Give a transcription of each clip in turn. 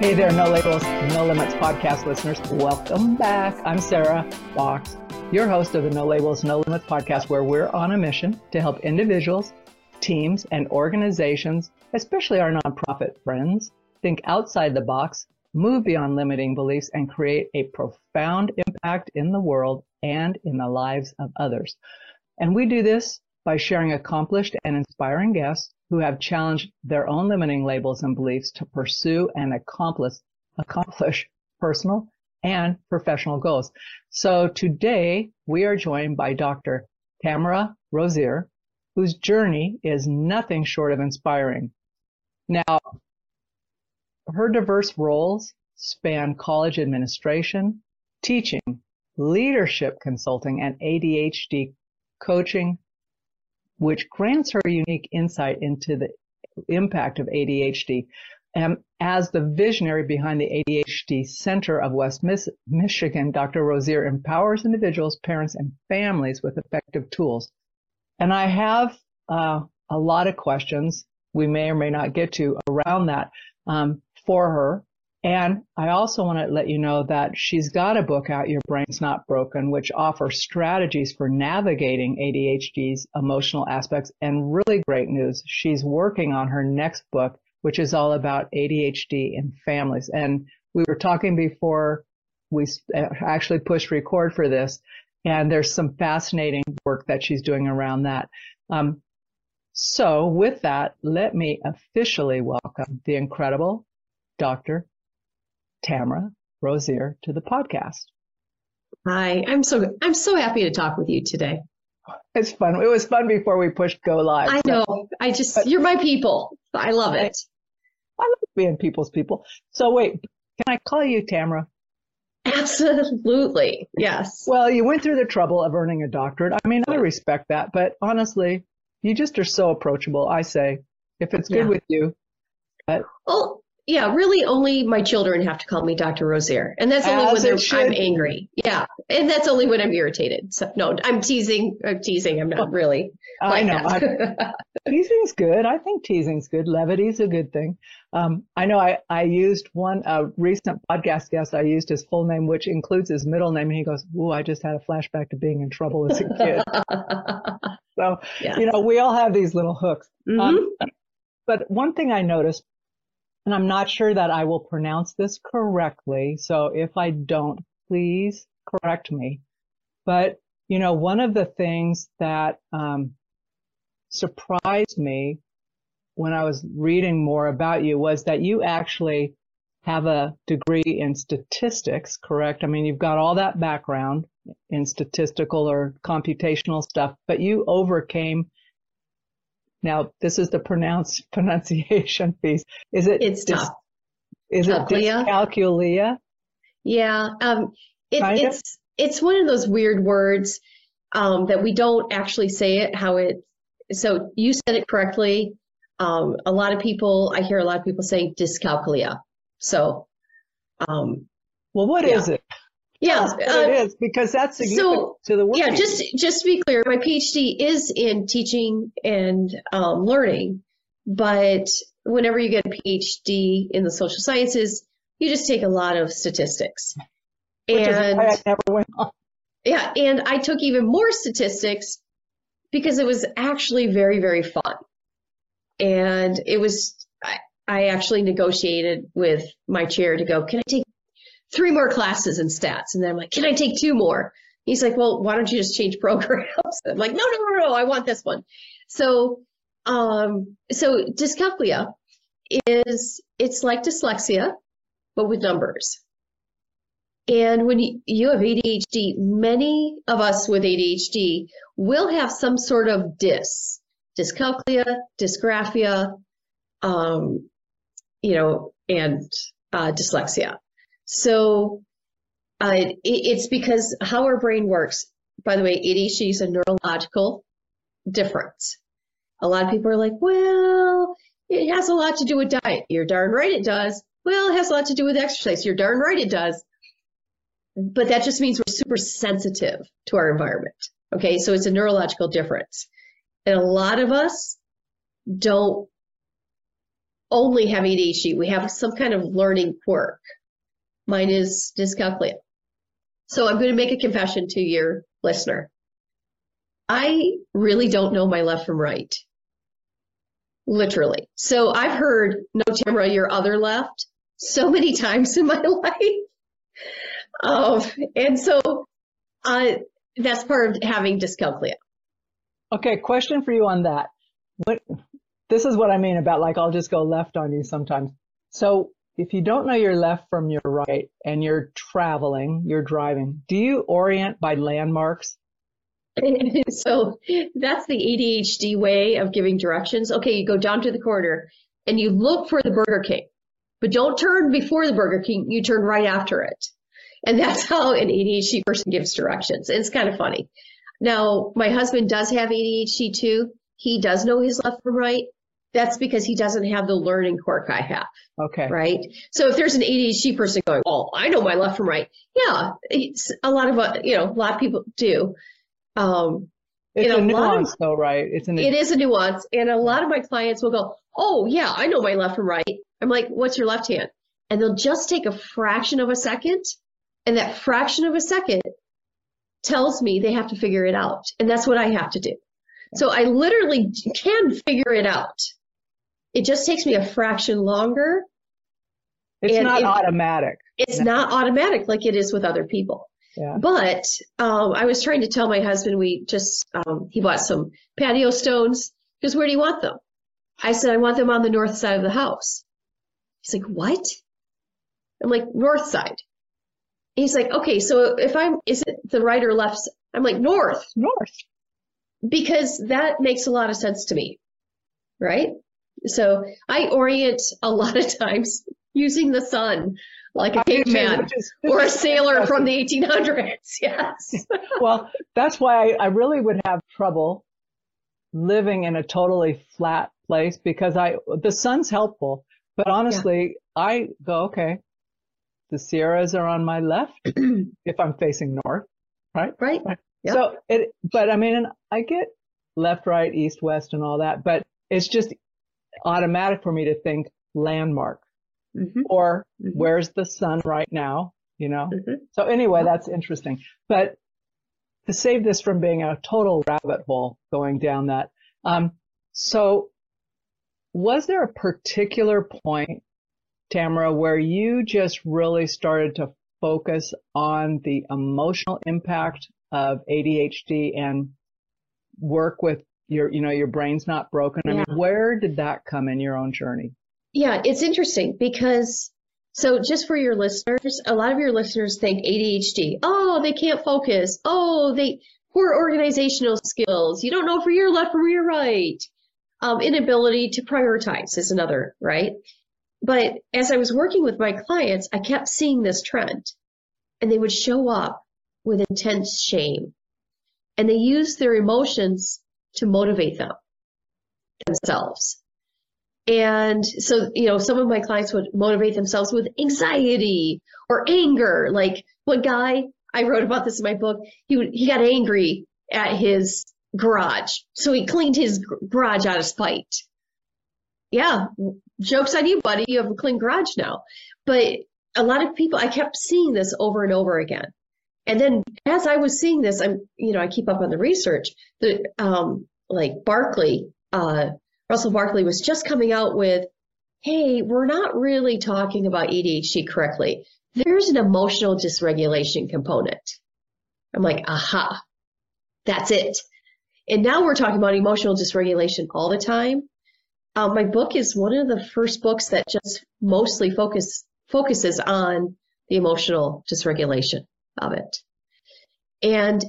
Hey there, No Labels, No Limits podcast listeners. Welcome back. I'm Sarah Box, your host of the No Labels, No Limits podcast, where we're on a mission to help individuals, teams, and organizations, especially our nonprofit friends, think outside the box, move beyond limiting beliefs, and create a profound impact in the world and in the lives of others. And we do this by sharing accomplished and inspiring guests who have challenged their own limiting labels and beliefs to pursue and accomplish personal and professional goals. So today we are joined by Dr. Tamara Rosier, whose journey is nothing short of inspiring. Now, her diverse roles span college administration, teaching, leadership consulting, and ADHD coaching, which grants her unique insight into the impact of ADHD. As the visionary behind the ADHD Center of West Michigan, Dr. Rosier empowers individuals, parents, and families with effective tools. And I have a lot of questions we may or may not get to around that for her. And I also want to let you know that she's got a book out, Your Brain's Not Broken, which offers strategies for navigating ADHD's emotional aspects, and really great news. She's working on her next book, which is all about ADHD in families. And we were talking before we actually pushed record for this, and there's some fascinating work that she's doing around that. So with that, let me officially welcome the incredible Dr. Tamara Rosier to the podcast. Hi, I'm so happy to talk with you today. It's fun. It was fun before we pushed go live. I know. So. You're my people. I love it. I love being people's people. So wait, can I call you Tamara? Absolutely. Yes. Well, you went through the trouble of earning a doctorate. I mean, I respect that, but honestly, you just are so approachable. I say, if it's good with you. But yeah, really only my children have to call me Dr. Rosier. And that's only when I'm angry. Yeah. And that's only when I'm irritated. So no, I'm teasing. I'm not really. I know. Teasing's good. I think teasing's good. Levity's a good thing. I know I used one recent podcast guest. I used his full name, which includes his middle name. And he goes, "Ooh, I just had a flashback to being in trouble as a kid." So, yes. We all have these little hooks. Mm-hmm. But one thing I noticed, and I'm not sure that I will pronounce this correctly, so if I don't, please correct me. But, one of the things that surprised me when I was reading more about you was that you actually have a degree in statistics, correct? I mean, you've got all that background in statistical or computational stuff, but you overcame. Now, this is the pronunciation piece. Is it? It's tough. Is it dyscalculia? Yeah, it's one of those weird words that we don't actually say it how it. So you said it correctly. I hear a lot of people saying dyscalculia. So, what is it? Yeah, it is, because that's significant to the world. Yeah, just to be clear, my PhD is in teaching and learning, but whenever you get a PhD in the social sciences, you just take a lot of statistics. Which is why I never went on. Yeah, and I took even more statistics because it was actually very, very fun, and it was. I actually negotiated with my chair to go, "Can I take 3 more classes in stats?" And then I'm like, "Can I take 2 more?" He's like, "Well, why don't you just change programs?" I'm like, no, I want this one. So, so dyscalculia it's like dyslexia, but with numbers. And when you have ADHD, many of us with ADHD will have some sort of dyscalculia, dysgraphia, and dyslexia. So it's because how our brain works. By the way, ADHD is a neurological difference. A lot of people are like, well, it has a lot to do with diet. You're darn right it does. Well, it has a lot to do with exercise. You're darn right it does. But that just means we're super sensitive to our environment. Okay, so it's a neurological difference. And a lot of us don't only have ADHD. We have some kind of learning quirk. Mine is dyscalculia. So I'm going to make a confession to your listener. I really don't know my left from right. Literally. So I've heard, no, Tamara, your other left, so many times in my life. And so that's part of having dyscalculia. Okay, question for you on that. This is what I mean about, like, I'll just go left on you sometimes. So if you don't know your left from your right and you're traveling, you're driving, do you orient by landmarks? So that's the ADHD way of giving directions. Okay, you go down to the corner and you look for the Burger King, but don't turn before the Burger King, you turn right after it. And that's how an ADHD person gives directions. It's kind of funny. Now, my husband does have ADHD too. He does know his left from right. That's because he doesn't have the learning quirk I have. Okay. Right? So if there's an ADHD person going, oh, I know my left from right. Yeah, it's a lot of people do. It's a nuance though, right? It is a nuance. And a lot of my clients will go, oh yeah, I know my left from right. I'm like, what's your left hand? And they'll just take a fraction of a second. And that fraction of a second tells me they have to figure it out. And that's what I have to do. So I literally can figure it out. It just takes me a fraction longer. It's not automatic. It's not automatic like it is with other people. Yeah. But I was trying to tell my husband, he bought some patio stones. He goes, where do you want them? I said, I want them on the north side of the house. He's like, what? I'm like, north side. And he's like, okay, so is it the right or left? I'm like, north. North. Because that makes a lot of sense to me, right? So I orient a lot of times using the sun, like a caveman or a sailor from the 1800s. Yes. Well, that's why I really would have trouble living in a totally flat place, because the sun's helpful, but honestly, yeah. I go, okay, the Sierras are on my left if I'm facing north, right? Right. Yep. So but I mean, and I get left, right, east, west, and all that, but it's just automatic for me to think landmark. Mm-hmm. Or where's the sun right now, you know? Mm-hmm. So anyway, that's interesting. But to save this from being a total rabbit hole going down that, so was there a particular point, Tamara, where you just really started to focus on the emotional impact of ADHD and work with your brain's not broken? Yeah. I mean, where did that come in your own journey? Yeah, it's interesting because, so just for your listeners, a lot of your listeners think ADHD, oh, they can't focus. Oh, they poor organizational skills. You don't know for your left or your right. Inability to prioritize is another, right? But as I was working with my clients, I kept seeing this trend, and they would show up with intense shame, and they use their emotions to motivate themselves. And so, some of my clients would motivate themselves with anxiety or anger. Like one guy, I wrote about this in my book, he got angry at his garage, so he cleaned his garage out of spite. Yeah, joke's on you, buddy, you have a clean garage now. But a lot of people, I kept seeing this over and over again. And then as I was seeing this, I keep up on the research that Russell Barkley was just coming out with, hey, we're not really talking about ADHD correctly. There's an emotional dysregulation component. I'm like, aha, that's it. And now we're talking about emotional dysregulation all the time. My book is one of the first books that just mostly focuses on the emotional dysregulation of it. And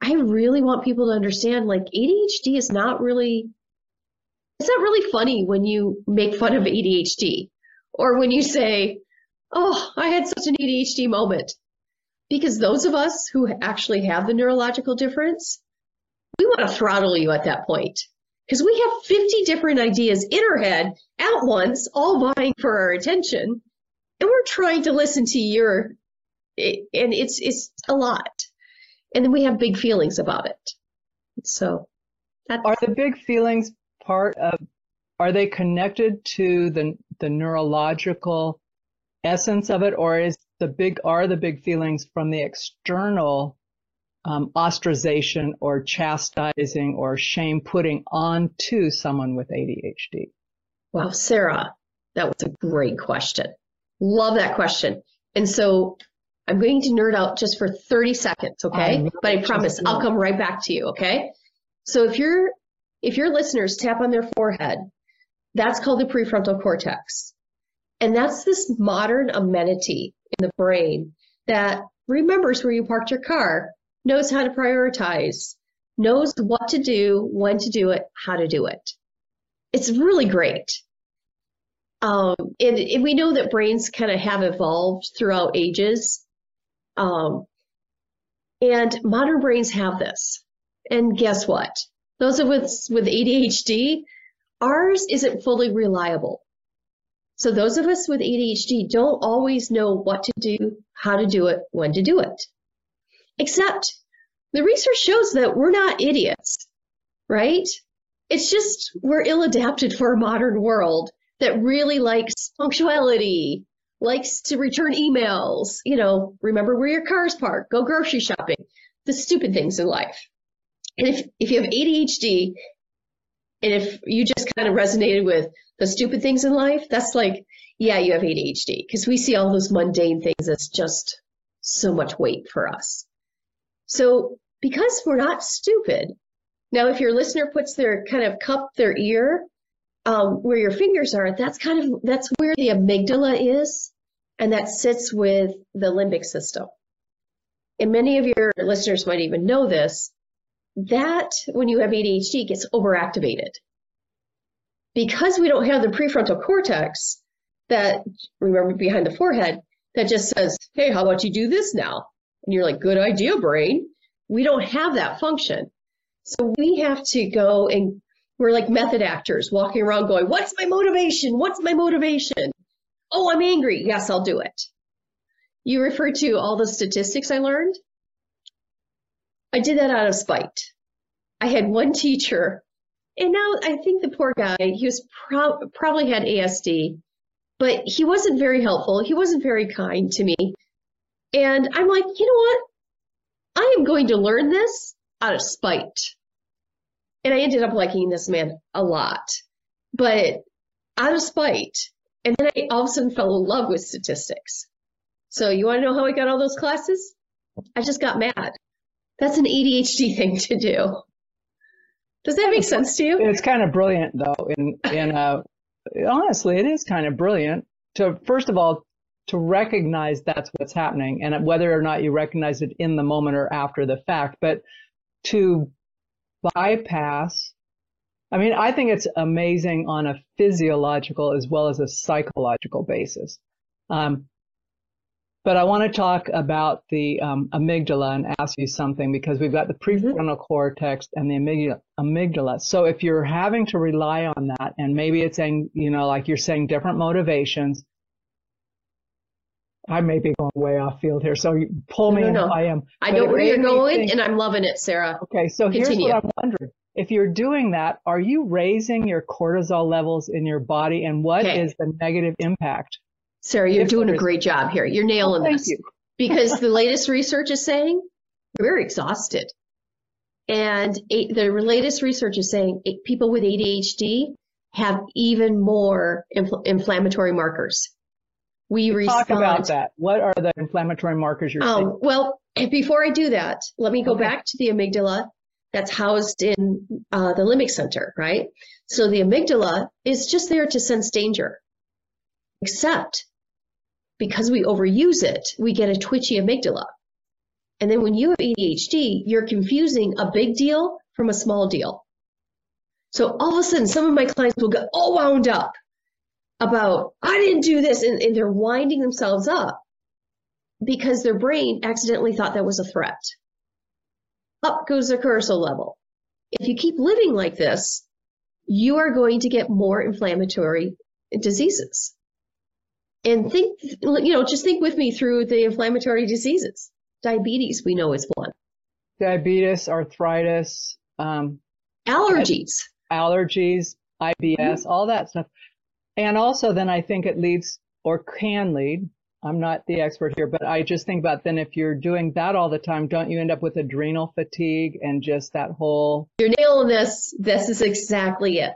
I really want people to understand, like, ADHD is it's not really funny when you make fun of ADHD or when you say, oh, I had such an ADHD moment. Because those of us who actually have the neurological difference, we want to throttle you at that point. Because we have 50 different ideas in our head at once, all vying for our attention. And we're trying to listen to your, and it's a lot. And then we have big feelings about it. So that's... Are the big feelings part of, are they connected to the neurological essence of it, or is the big, are the big feelings from the external ostracization or chastising or shame putting onto someone with ADHD? Wow, Sarah, that was a great question. Love that question. And so I'm going to nerd out just for 30 seconds, okay? But I promise I'll come right back to you, okay? So if your listeners tap on their forehead, that's called the prefrontal cortex. And that's this modern amenity in the brain that remembers where you parked your car, knows how to prioritize, knows what to do, when to do it, how to do it. It's really great. And we know that brains kind of have evolved throughout ages. And modern brains have this. And guess what? Those of us with ADHD, ours isn't fully reliable. So those of us with ADHD don't always know what to do, how to do it, when to do it. Except the research shows that we're not idiots, right? It's just we're ill-adapted for a modern world that really likes punctuality, likes to return emails, you know, remember where your car's parked, go grocery shopping, the stupid things in life. And if you have ADHD, and if you just kind of resonated with the stupid things in life, that's like, yeah, you have ADHD, because we see all those mundane things that's just so much weight for us. So because we're not stupid, now if your listener puts their kind of cup, their ear, where your fingers are, that's kind of, that's where the amygdala is, and that sits with the limbic system. And many of your listeners might even know this, that when you have ADHD gets overactivated. Because we don't have the prefrontal cortex that, remember, behind the forehead, that just says, hey, how about you do this now? And you're like, good idea, brain. We don't have that function. So we have to go and we're like method actors walking around going, what's my motivation? What's my motivation? Oh, I'm angry. Yes, I'll do it. You refer to all the statistics I learned. I did that out of spite. I had one teacher, and now I think the poor guy, he was probably had ASD, but he wasn't very helpful. He wasn't very kind to me. And I'm like, you know what? I am going to learn this out of spite. And I ended up liking this man a lot, but out of spite. And then I all of a sudden fell in love with statistics. So you want to know how I got all those classes? I just got mad. That's an ADHD thing to do. Does that make sense to you? It's kind of brilliant, though. Honestly, it is kind of brilliant to, first of all, to recognize that's what's happening, and whether or not you recognize it in the moment or after the fact, but to bypass. I mean, I think it's amazing on a physiological as well as a psychological basis. But I want to talk about the amygdala and ask you something, because we've got the prefrontal cortex and the amygdala. So if you're having to rely on that, and maybe it's saying, you know, like you're saying, different motivations. I may be going way off field here, so you pull me if I am. I know where you're going, and I'm loving it, Sarah. Okay, so here's what I'm wondering. If you're doing that, are you raising your cortisol levels in your body, and what is the negative impact? Sarah, you're doing a great job here. You're nailing this. Because the latest research is saying we're exhausted. And the latest research is saying people with ADHD have even more inflammatory markers. We respond. Talk about that. What are the inflammatory markers you're seeing? Well, before I do that, let me go back to the amygdala that's housed in the limbic center, right? So the amygdala is just there to sense danger, except because we overuse it, we get a twitchy amygdala. And then when you have ADHD, you're confusing a big deal from a small deal. So all of a sudden, some of my clients will get all wound up. about, I didn't do this, and they're winding themselves up because their brain accidentally thought that was a threat. Up goes their cortisol level. If you keep living like this, you are going to get more inflammatory diseases. And think, you know, just think with me through the inflammatory diseases. Diabetes, we know is one. Diabetes, arthritis, allergies, IBS, all that stuff. And also then I think it leads, or can lead, I'm not the expert here, but I just think about then if you're doing that all the time, don't you end up with adrenal fatigue and just that whole... You're nailing this. This is exactly it.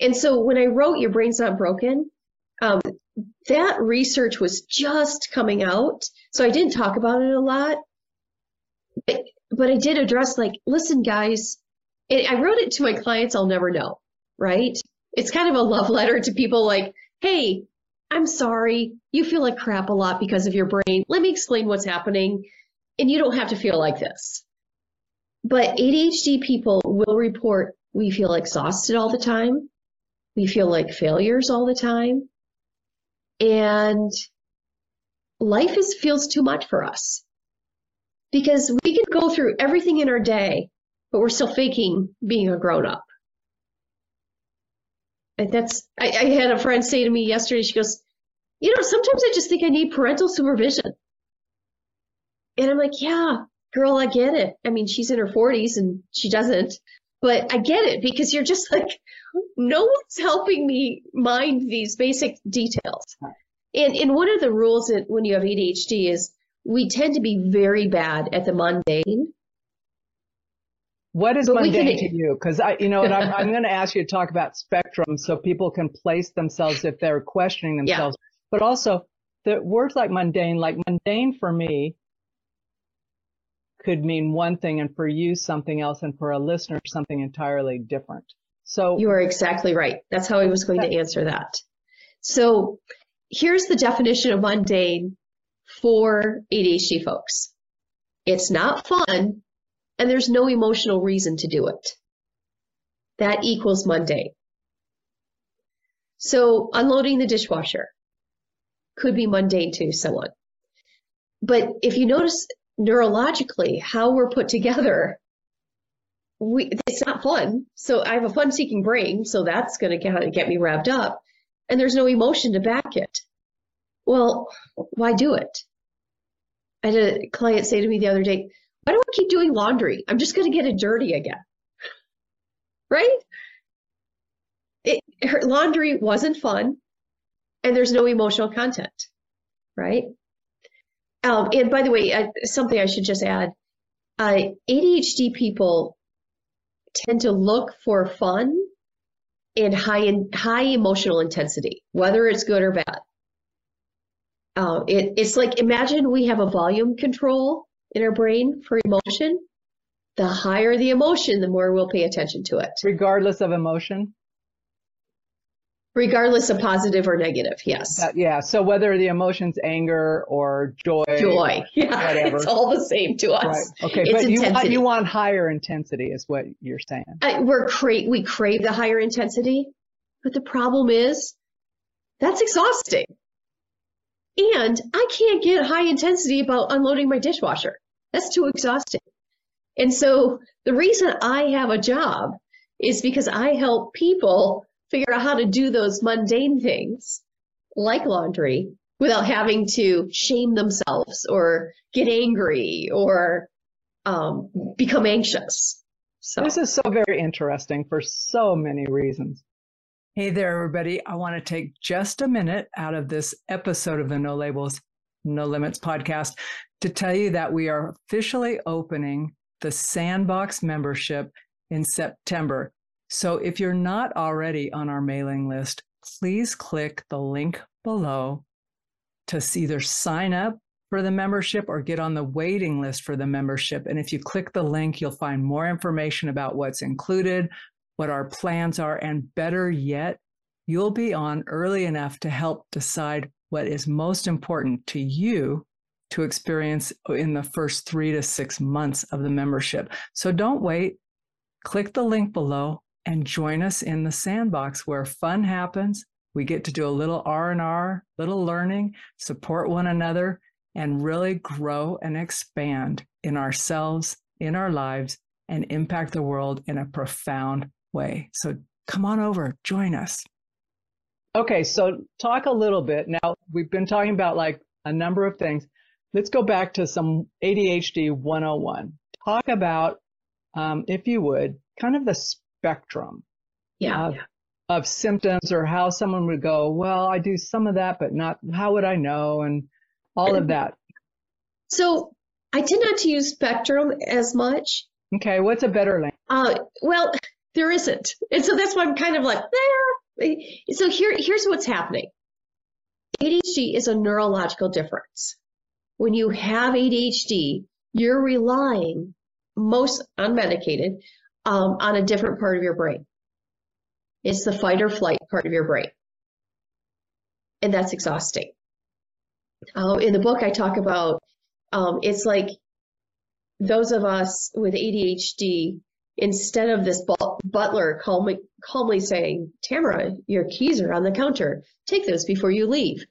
And so when I wrote Your Brain's Not Broken, that research was just coming out. So I didn't talk about it a lot, but I did address, like, listen, guys, I wrote it to my clients, I'll never know, right? It's kind of a love letter to people like, hey, I'm sorry, you feel like crap a lot because of your brain. Let me explain what's happening, and you don't have to feel like this. But ADHD people will report, we feel exhausted all the time. We feel like failures all the time. And life feels too much for us. Because we can go through everything in our day, but we're still faking being a grown-up. And that's, I had a friend say to me yesterday, she goes, you know, sometimes I just think I need parental supervision. And I'm like, yeah, girl, I get it. I mean, she's in her 40s and she doesn't, but I get it, because you're just like, no one's helping me mind these basic details. And one of the rules that when you have ADHD is we tend to be very bad at the mundane. What is mundane to you? Because I'm going to ask you to talk about spectrum so people can place themselves if they're questioning themselves. Yeah. But also, the words like mundane for me could mean one thing, and for you something else, and for a listener something entirely different. So you are exactly right. That's how I was going to answer that. So here's the definition of mundane for ADHD folks. It's not fun. And there's no emotional reason to do it. That equals mundane. So unloading the dishwasher could be mundane to someone. But if you notice neurologically how we're put together, it's not fun. So I have a fun-seeking brain, so that's going to kind of get me wrapped up. And there's no emotion to back it. Well, why do it? I had a client say to me the other day, why do I keep doing laundry? I'm just going to get it dirty again, right? Her laundry wasn't fun, and there's no emotional content, right? And by the way, something I should just add, ADHD people tend to look for fun and high emotional intensity, whether it's good or bad. It's like, imagine we have a volume control in our brain for emotion. The higher the emotion, the more we'll pay attention to it. Regardless of emotion? Regardless of positive or negative, yes. Yeah, so whether the emotion's anger or joy. Joy, yeah, whatever. It's all the same to us. Right. Okay, it's but you want higher intensity is what you're saying. We crave the higher intensity, but the problem is that's exhausting. And I can't get high intensity about unloading my dishwasher. That's too exhausting. And so the reason I have a job is because I help people figure out how to do those mundane things like laundry without having to shame themselves or get angry or become anxious. So this is so very interesting for so many reasons. Hey there, everybody. I want to take just a minute out of this episode of the No Labels, No Limits podcast to tell you that we are officially opening the Sandbox membership in September. So if you're not already on our mailing list, please click the link below to either sign up for the membership or get on the waiting list for the membership. And if you click the link, you'll find more information about what's included, what our plans are, and better yet, you'll be on early enough to help decide what is most important to you to experience in the first 3 to 6 months of the membership. So don't wait, click the link below and join us in the Sandbox where fun happens We get to do a little R&R, little learning, support one another, and really grow and expand in ourselves, in our lives, and impact the world in a profound way. So come on over, join us. Okay, so talk a little bit. Now, we've been talking about like a number of things. Let's go back to some ADHD 101. Talk about, if you would, kind of the spectrum of symptoms, or how someone would go, well, I do some of that, but not, how would I know, and all of that. So I tend not to use spectrum as much. Okay, what's a better language? Well, there isn't. And so that's why I'm kind of like, there. So here's what's happening. ADHD is a neurological difference. When you have ADHD, you're relying, most unmedicated, on a different part of your brain. It's the fight or flight part of your brain. And that's exhausting. In the book, I talk about, it's like those of us with ADHD, instead of this butler calmly saying, Tamara, your keys are on the counter. Take those before you leave.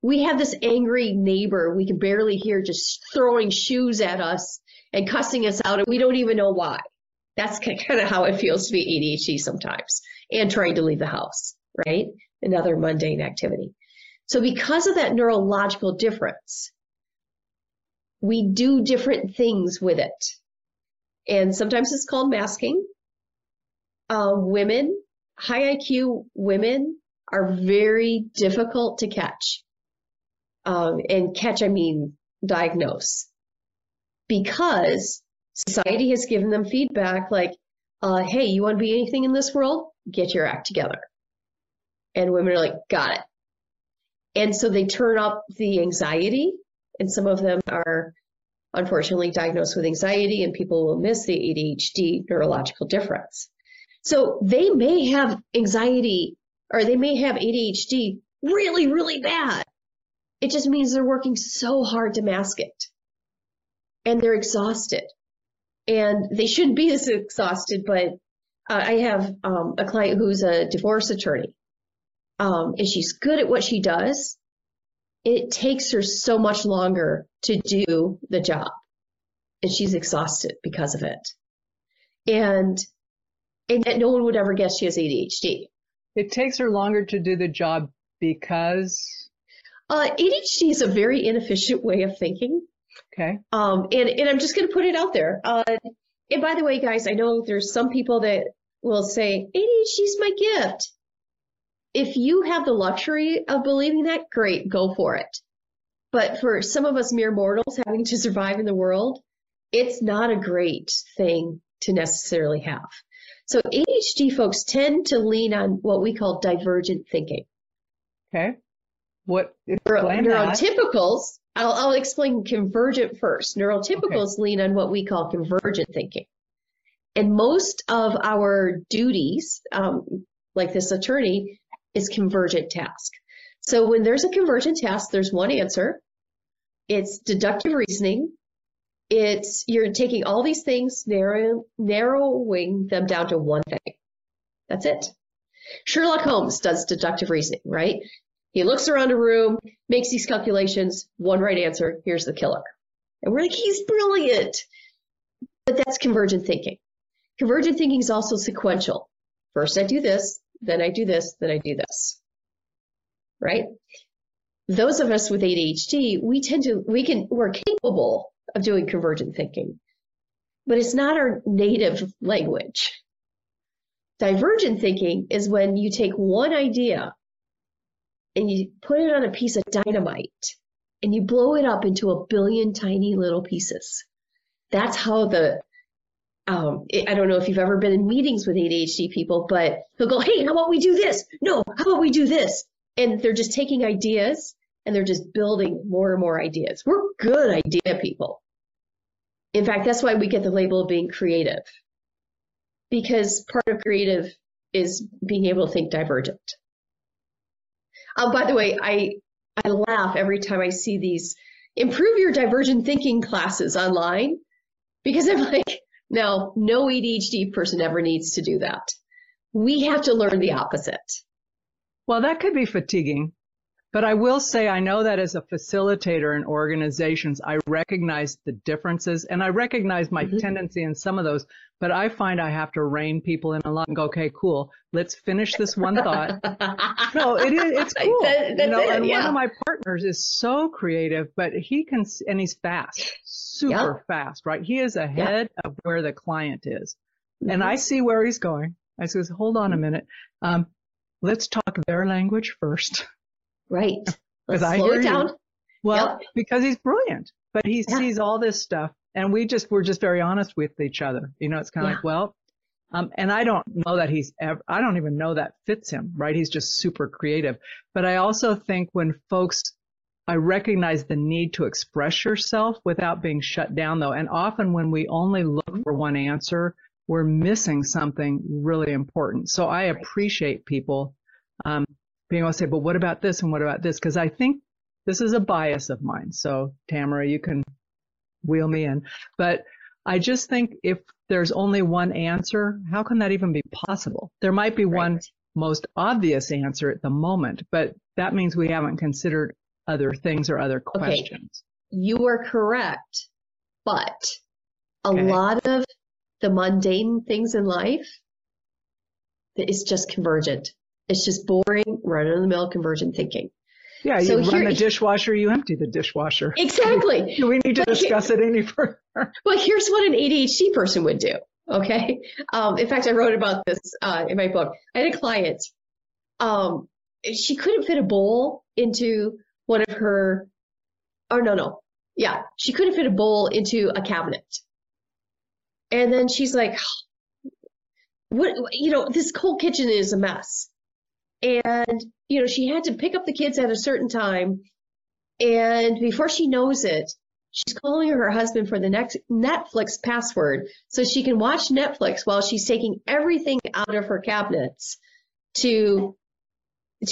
We have this angry neighbor we can barely hear just throwing shoes at us and cussing us out, and we don't even know why. That's kind of how it feels to be ADHD sometimes, and trying to leave the house, right? Another mundane activity. So because of that neurological difference, we do different things with it. And sometimes it's called masking. Women, high IQ women, are very difficult to catch. And catch, I mean, diagnose. Because society has given them feedback like, hey, you want to be anything in this world? Get your act together. And women are like, got it. And so they turn up the anxiety, and some of them are unfortunately diagnosed with anxiety, and people will miss the ADHD neurological difference. So they may have anxiety, or they may have ADHD really, really bad. It just means they're working so hard to mask it, and they're exhausted, and they shouldn't be this exhausted. But I have a client who's a divorce attorney, and she's good at what she does. It takes her so much longer to do the job, and she's exhausted because of it. And yet no one would ever guess she has ADHD. It takes her longer to do the job because... ADHD is a very inefficient way of thinking. Okay. And I'm just going to put it out there. And by the way, guys, I know there's some people that will say, ADHD is my gift. If you have the luxury of believing that, great, go for it. But for some of us mere mortals having to survive in the world, it's not a great thing to necessarily have. So ADHD folks tend to lean on what we call divergent thinking. Okay. What neurotypicals, I'll explain convergent first. Neurotypicals lean on what we call convergent thinking. And most of our duties, like this attorney, is convergent task. So when there's a convergent task, there's one answer. It's deductive reasoning. It's you're taking all these things, narrowing them down to one thing. That's it. Sherlock Holmes does deductive reasoning, right? He looks around a room, makes these calculations, one right answer, here's the killer. And we're like, he's brilliant. But that's convergent thinking. Convergent thinking is also sequential. First I do this, then I do this, then I do this, right? Those of us with ADHD, we're capable of doing convergent thinking, but it's not our native language. Divergent thinking is when you take one idea and you put it on a piece of dynamite, and you blow it up into 1 billion tiny little pieces. That's how the, I don't know if you've ever been in meetings with ADHD people, but they'll go, hey, how about we do this? No, how about we do this? And they're just taking ideas, and they're just building more and more ideas. We're good idea people. In fact, that's why we get the label of being creative, because part of creative is being able to think divergent. By the way, I laugh every time I see these improve your divergent thinking classes online, because I'm like, no ADHD person ever needs to do that. We have to learn the opposite. Well, that could be fatiguing. But I will say, I know that as a facilitator in organizations, I recognize the differences and I recognize my tendency in some of those, but I find I have to rein people in a lot and go, okay, cool, let's finish this one thought. No, it is, it's cool. One of my partners is so creative, but he can, and he's fast, super fast, right? He is ahead of where the client is. And I see where he's going. I says, hold on a minute. Let's talk their language first. Right. Let's slow it down. Well, because he's brilliant, but he sees all this stuff. And we're just very honest with each other. You know, it's kind of like, well, and I don't know that I don't even know that fits him, right? He's just super creative. But I also think when folks, I recognize the need to express yourself without being shut down though. And often when we only look for one answer, we're missing something really important. So I appreciate people, being able to say, but what about this and what about this? Because I think this is a bias of mine. So Tamara, you can wheel me in. But I just think if there's only one answer, how can that even be possible? There might be one most obvious answer at the moment, but that means we haven't considered other things or other questions. Okay. You are correct, but a lot of the mundane things in life, it's just convergent. It's just boring, run-of-the-mill convergent thinking. Yeah, so you run the dishwasher, you empty the dishwasher. Exactly. Do we need to discuss it any further? Well, here's what an ADHD person would do, okay? In fact, I wrote about this in my book. I had a client. She couldn't fit a bowl into one of her – oh, no. Yeah, she couldn't fit a bowl into a cabinet. And then she's like, this whole kitchen is a mess. And, she had to pick up the kids at a certain time. And before she knows it, she's calling her husband for the next Netflix password so she can watch Netflix while she's taking everything out of her cabinets to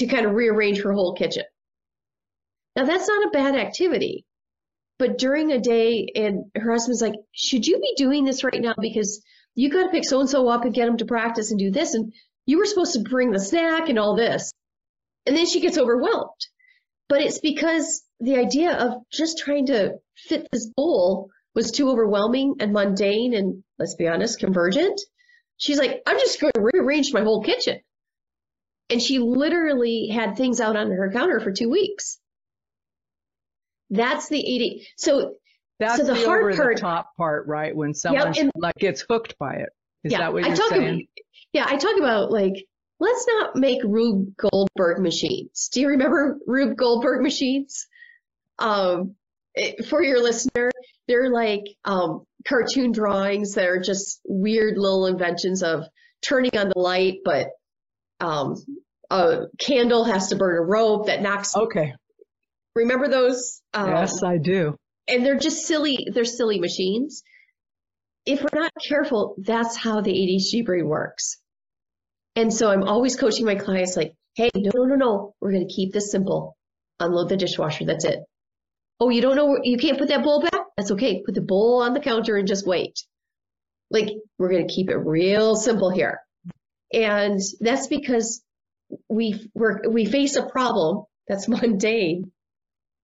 kind of rearrange her whole kitchen. Now, that's not a bad activity. But during a day, and her husband's like, should you be doing this right now? Because you got to pick so-and-so up and get them to practice and do this. And you were supposed to bring the snack and all this. And then she gets overwhelmed. But it's because the idea of just trying to fit this bowl was too overwhelming and mundane and, let's be honest, convergent. She's like, I'm just going to rearrange my whole kitchen. And she literally had things out on her counter for 2 weeks. That's the AD. So the hard part, the top part, right? When someone gets hooked by it. Is that what you're saying? I talk about, let's not make Rube Goldberg machines. Do you remember Rube Goldberg machines? For your listener, they're like cartoon drawings that are just weird little inventions of turning on the light, but a candle has to burn a rope that knocks. Okay. Remember those? Yes, I do. And they're just silly. They're silly machines. If we're not careful, that's how the ADHD brain works. And so I'm always coaching my clients like, hey, no. We're going to keep this simple. Unload the dishwasher. That's it. Oh, you don't know. You can't put that bowl back? That's okay. Put the bowl on the counter and just wait. We're going to keep it real simple here. And that's because we face a problem that's mundane.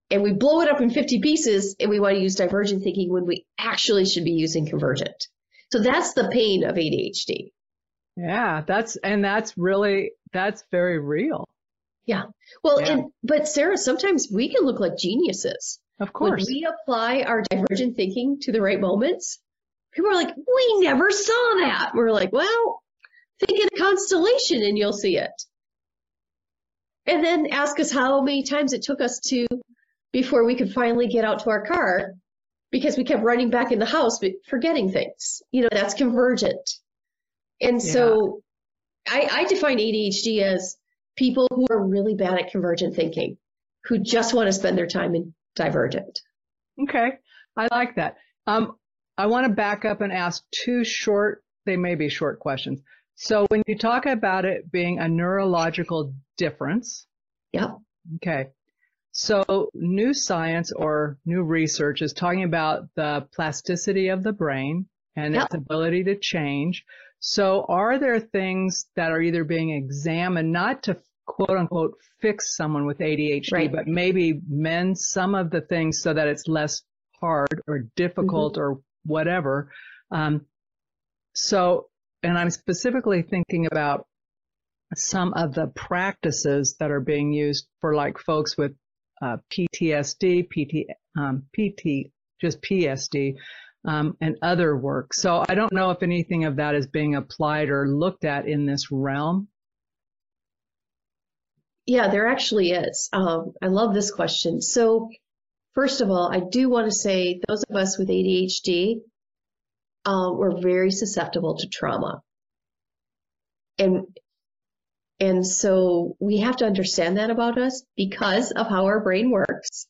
And we blow it up in 50 pieces, and we want to use divergent thinking when we actually should be using convergent. So that's the pain of ADHD. Yeah, that's very real. Yeah. Well, but Sarah, sometimes we can look like geniuses. Of course. When we apply our divergent thinking to the right moments, people are like, we never saw that. We're like, well, think of the constellation and you'll see it. And then ask us how many times it took us before we could finally get out to our car because we kept running back in the house, but forgetting things, that's convergent. And so I define ADHD as people who are really bad at convergent thinking, who just want to spend their time in divergent. Okay. I like that. I want to back up and ask two short questions. So when you talk about it being a neurological difference. Yeah. Okay. So new science or new research is talking about the plasticity of the brain and its ability to change. So are there things that are either being examined, not to quote unquote, fix someone with ADHD, right, but maybe mend some of the things so that it's less hard or difficult, mm-hmm, or whatever. So, and I'm specifically thinking about some of the practices that are being used for like folks with PTSD, just PSD, and other work. So I don't know if anything of that is being applied or looked at in this realm. Yeah, there actually is. I love this question. So first of all, I do want to say those of us with ADHD, we're very susceptible to trauma. And so we have to understand that about us because of how our brain works.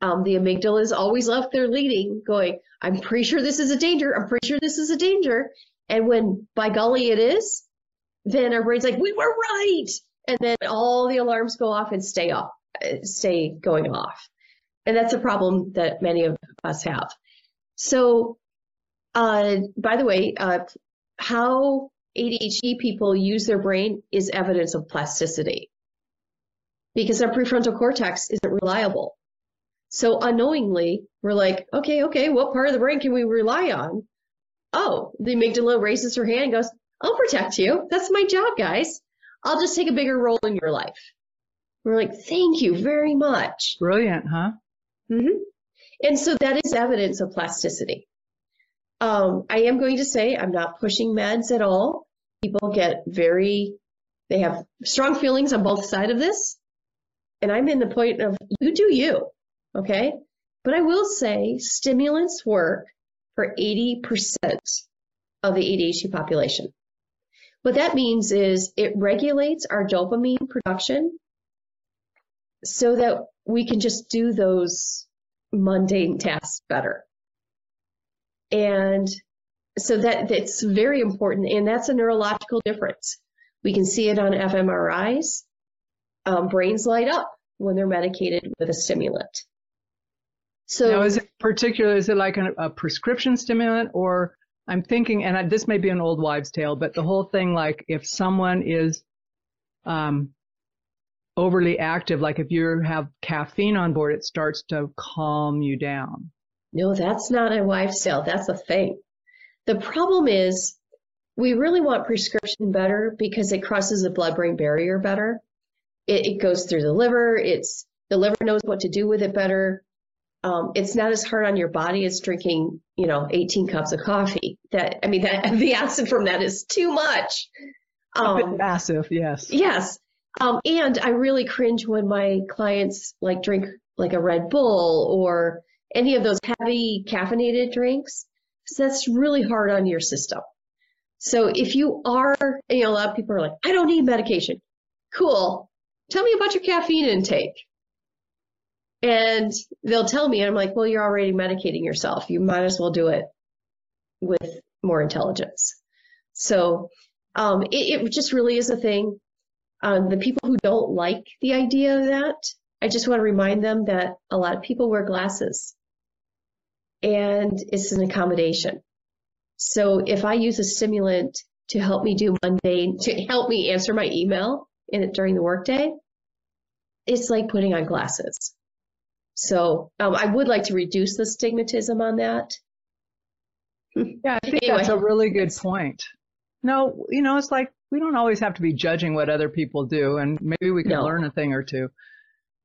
The amygdala is always left there leading, going, I'm pretty sure this is a danger. I'm pretty sure this is a danger. And when, by golly, it is, then our brain's like, we were right. And then all the alarms go off and stay going off. And that's a problem that many of us have. So, by the way, how ADHD people use their brain is evidence of plasticity, because our prefrontal cortex isn't reliable. So unknowingly, we're like, okay, what part of the brain can we rely on? Oh, the amygdala raises her hand and goes, I'll protect you. That's my job, guys. I'll just take a bigger role in your life. We're like, thank you very much. Brilliant, huh? Mm-hmm. And so that is evidence of plasticity. I am going to say I'm not pushing meds at all. People get they have strong feelings on both sides of this. And I'm in the point of you do you, okay? But I will say stimulants work for 80% of the ADHD population. What that means is it regulates our dopamine production so that we can just do those mundane tasks better. And so that's very important. And that's a neurological difference. We can see it on fMRIs. Brains light up when they're medicated with a stimulant. So now, is it like a prescription stimulant, or I'm thinking, and this may be an old wives' tale, but the whole thing, like if someone is overly active, like if you have caffeine on board, it starts to calm you down. No, that's not a wives' tale. That's a thing. The problem is we really want prescription better because it crosses the blood-brain barrier better. It goes through the liver. The liver knows what to do with it better. It's not as hard on your body as drinking, 18 cups of coffee. The acid from that is too much. Massive, yes. Yes. And I really cringe when my clients like drink like a Red Bull or any of those heavy caffeinated drinks, because that's really hard on your system. So if you are, a lot of people are like, I don't need medication. Cool. Tell me about your caffeine intake. And they'll tell me, and I'm like, well, you're already medicating yourself. You might as well do it with more intelligence. So it just really is a thing. The people who don't like the idea of that, I just want to remind them that a lot of people wear glasses and it's an accommodation. So if I use a stimulant to help me do mundane, to help me answer my email during the workday, it's like putting on glasses. So I would like to reduce the stigmatism on that. Yeah, I think that's a really good point. No, it's like we don't always have to be judging what other people do, and maybe we can learn a thing or two.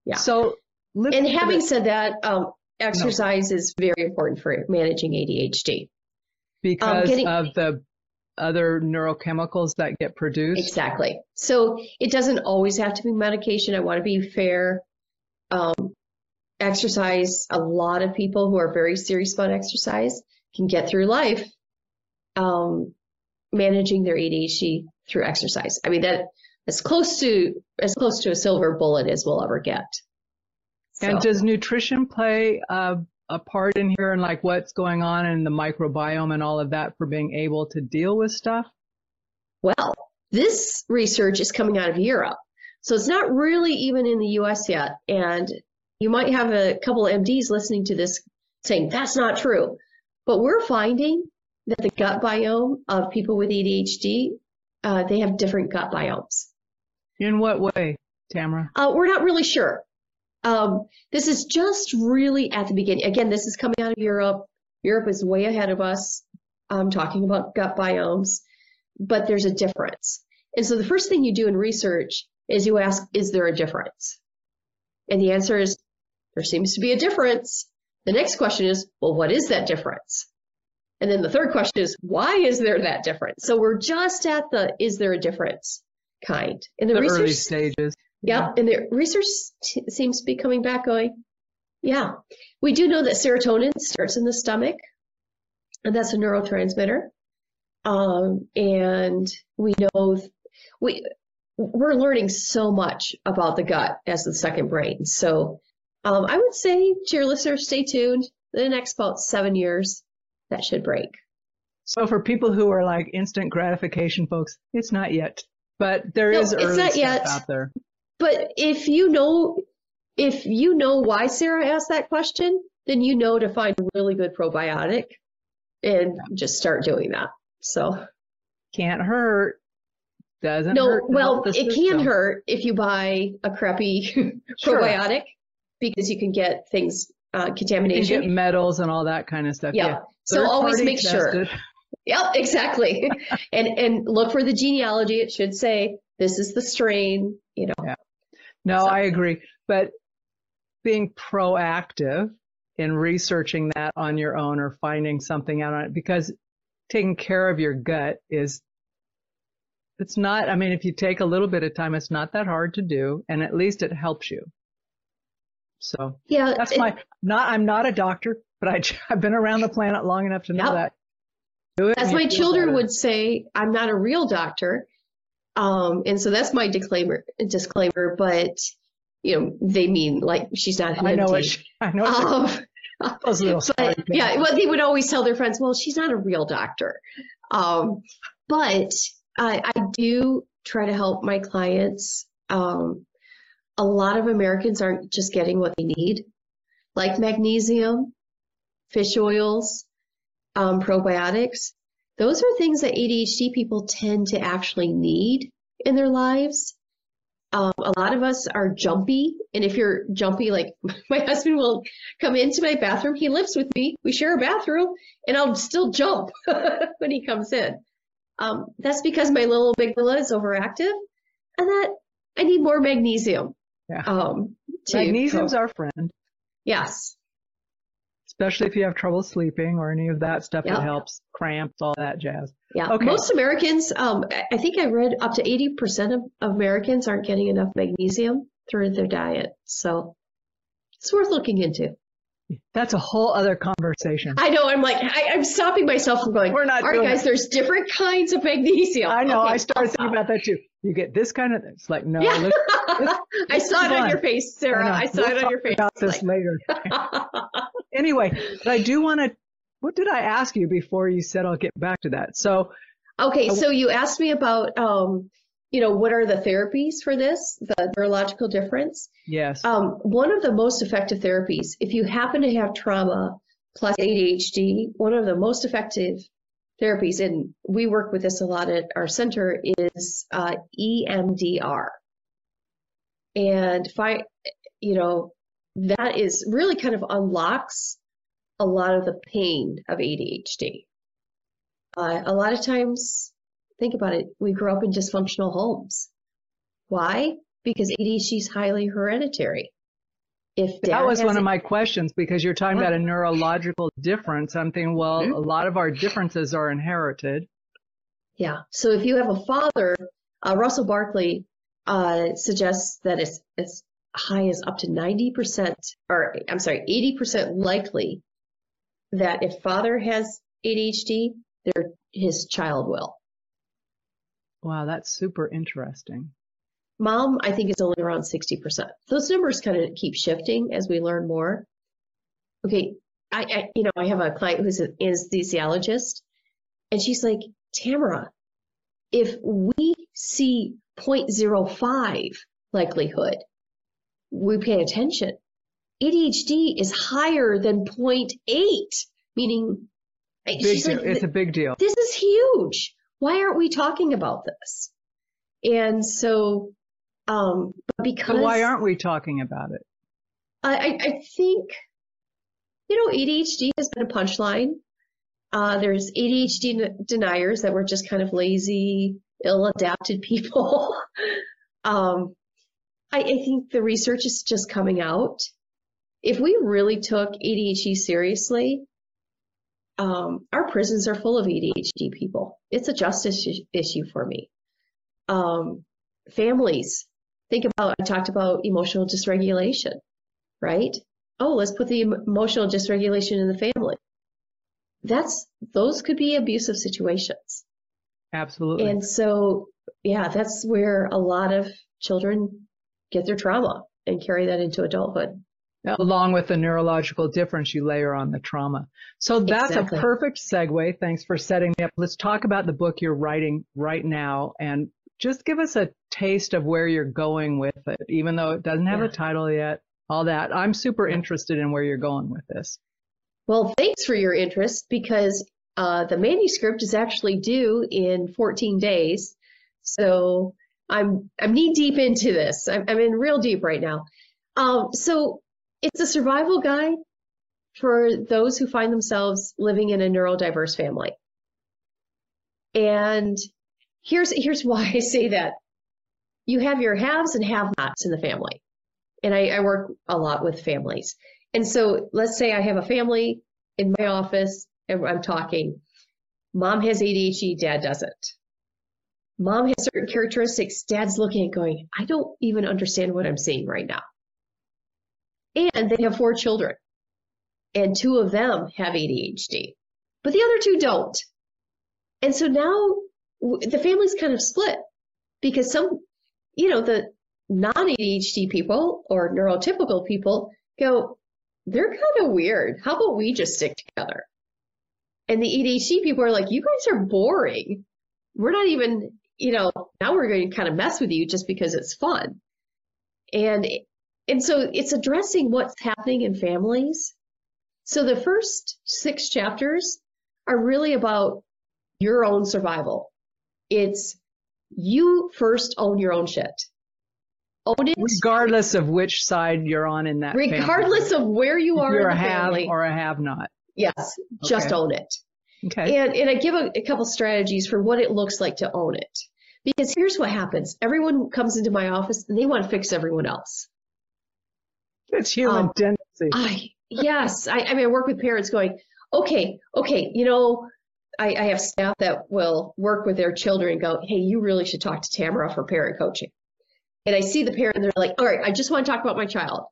Yeah. So, and having said that, exercise is very important for managing ADHD because of the other neurochemicals that get produced. Exactly. So it doesn't always have to be medication. I want to be fair. Exercise. A lot of people who are very serious about exercise can get through life managing their ADHD through exercise. That. As close to a silver bullet as we'll ever get. So. And does nutrition play a part in here, and like what's going on in the microbiome and all of that for being able to deal with stuff? Well, this research is coming out of Europe, so it's not really even in the U.S. yet. And you might have a couple of MDs listening to this saying that's not true, but we're finding that the gut biome of people with ADHD, they have different gut biomes. In what way, Tamara? We're not really sure. This is just really at the beginning. Again, this is coming out of Europe. Europe is way ahead of us. I'm talking about gut biomes, but there's a difference. And so the first thing you do in research is you ask, is there a difference? And the answer is, there seems to be a difference. The next question is, well, what is that difference? And then the third question is, why is there that difference? So we're just at the, is there a difference kind. In the research, early stages. Yep, and the research seems to be coming back going, yeah. We do know that serotonin starts in the stomach, and that's a neurotransmitter. And we know, we're learning so much about the gut as the second brain. So I would say to your listeners, stay tuned. The next about 7 years, that should break. So for people who are like instant gratification folks, it's not yet. But there is early stuff out there. But if you know why Sarah asked that question, then you know to find a really good probiotic and just start doing that. So can't hurt. Doesn't hurt. No, well, it can hurt if you buy a crappy probiotic because you can get things contamination. You can get metals and all that kind of stuff. Yeah. So always make sure. Yep, exactly. and look for the genealogy. It should say this is the strain, you know. Yeah. No, so. I agree. But being proactive in researching that on your own or finding something out on it, because taking care of your gut is, it's not, I mean, if you take a little bit of time, it's not that hard to do, and at least it helps you. So yeah, that's I'm not a doctor, but I've been around the planet long enough to know that. As my children would say, I'm not a real doctor, and so that's my disclaimer. But you know, they mean like she's not an MD. I know. Yeah, well, they would always tell their friends, "Well, she's not a real doctor," but I do try to help my clients. A lot of Americans aren't just getting what they need, like magnesium, fish oils. Probiotics, those are things that ADHD people tend to actually need in their lives. A lot of us are jumpy, and if you're jumpy, like my husband will come into my bathroom, he lives with me, we share a bathroom, and I'll still jump when he comes in. That's because my little amygdala is overactive, and that I need more magnesium. Yeah. Magnesium's our friend. Yes. Especially if you have trouble sleeping or any of that stuff that helps, cramps, all that jazz. Yeah, okay. Most Americans, I think I read up to 80% of Americans aren't getting enough magnesium through their diet. So it's worth looking into. That's a whole other conversation. I know. I'm like, I'm stopping myself from going, all right, guys, there's different kinds of magnesium. I know. Okay, I started thinking about that too. You get this kind of thing. It's like, no. Yeah. I saw it on your face, Sarah. I saw it on your face. We'll talk about this later. Anyway, but I do want to, what did I ask you before you said I'll get back to that? So, okay. So you asked me about, you know, what are the therapies for this, the neurological difference? Yes. One of the most effective therapies, if you happen to have trauma plus ADHD, one of the most effective therapies, and we work with this a lot at our center, is EMDR. And, you know, that is really kind of unlocks a lot of the pain of ADHD. A lot of times, think about it, we grew up in dysfunctional homes. Why? Because ADHD is highly hereditary. That was one of my questions, because you're talking about a neurological difference. I'm thinking, well, a lot of our differences are inherited. Yeah. So if you have a father, Russell Barkley suggests that it's as high as up to 90%, or I'm sorry, 80% likely that if father has ADHD, his child will. Wow, that's super interesting. Mom, I think, is only around 60%. Those numbers kind of keep shifting as we learn more. Okay, I you know, I have a client who's an anesthesiologist, and she's like, Tamara, if we see 0.05 likelihood, we pay attention. ADHD is higher than 0.8, meaning it's a big deal. This is huge. Why aren't we talking about this? And so But because, so why aren't we talking about it? I think, you know, ADHD has been a punchline. There's ADHD deniers that were just kind of lazy, ill-adapted people. I think the research is just coming out. If we really took ADHD seriously, our prisons are full of ADHD people. It's a justice issue for me. Families, think about, I talked about emotional dysregulation, right? Oh, let's put the emotional dysregulation in the family. Those could be abusive situations. Absolutely. And so, yeah, that's where a lot of children get their trauma and carry that into adulthood. Along with the neurological difference, you layer on the trauma. So that's exactly. A perfect segue. Thanks for setting me up. Let's talk about the book you're writing right now, and just give us a taste of where you're going with it, even though it doesn't have a title yet, all that. I'm super interested in where you're going with this. Well, thanks for your interest, because the manuscript is actually due in 14 days. So I'm knee deep into this. I'm in real deep right now. So it's a survival guide for those who find themselves living in a neurodiverse family. And here's why I say that. You have your haves and have-nots in the family. And I work a lot with families. And so let's say I have a family in my office and I'm talking. Mom has ADHD, Dad doesn't. Mom has certain characteristics, Dad's looking at going, I don't even understand what I'm seeing right now. And they have 4 children, and 2 of them have ADHD, but the other 2 don't. And so now the family's kind of split, because some, you know, the non-ADHD people or neurotypical people go, they're kind of weird. How about we just stick together? And the ADHD people are like, you guys are boring. We're not even, you know, now we're going to kind of mess with you just because it's fun. And so it's addressing what's happening in families. So the first 6 chapters are really about your own survival. It's you first own your own shit. Own it. Regardless of which side you're on in that regardless family. Of where you are in the family. You're a have or a have not. Yes, okay. Just own it. Okay. And I give a couple strategies for what it looks like to own it. Because here's what happens. Everyone comes into my office and they want to fix everyone else. It's human tendency. I mean, I work with parents going, okay, you know, I have staff that will work with their children and go, hey, you really should talk to Tamara for parent coaching. And I see the parent, and they're like, all right, I just want to talk about my child.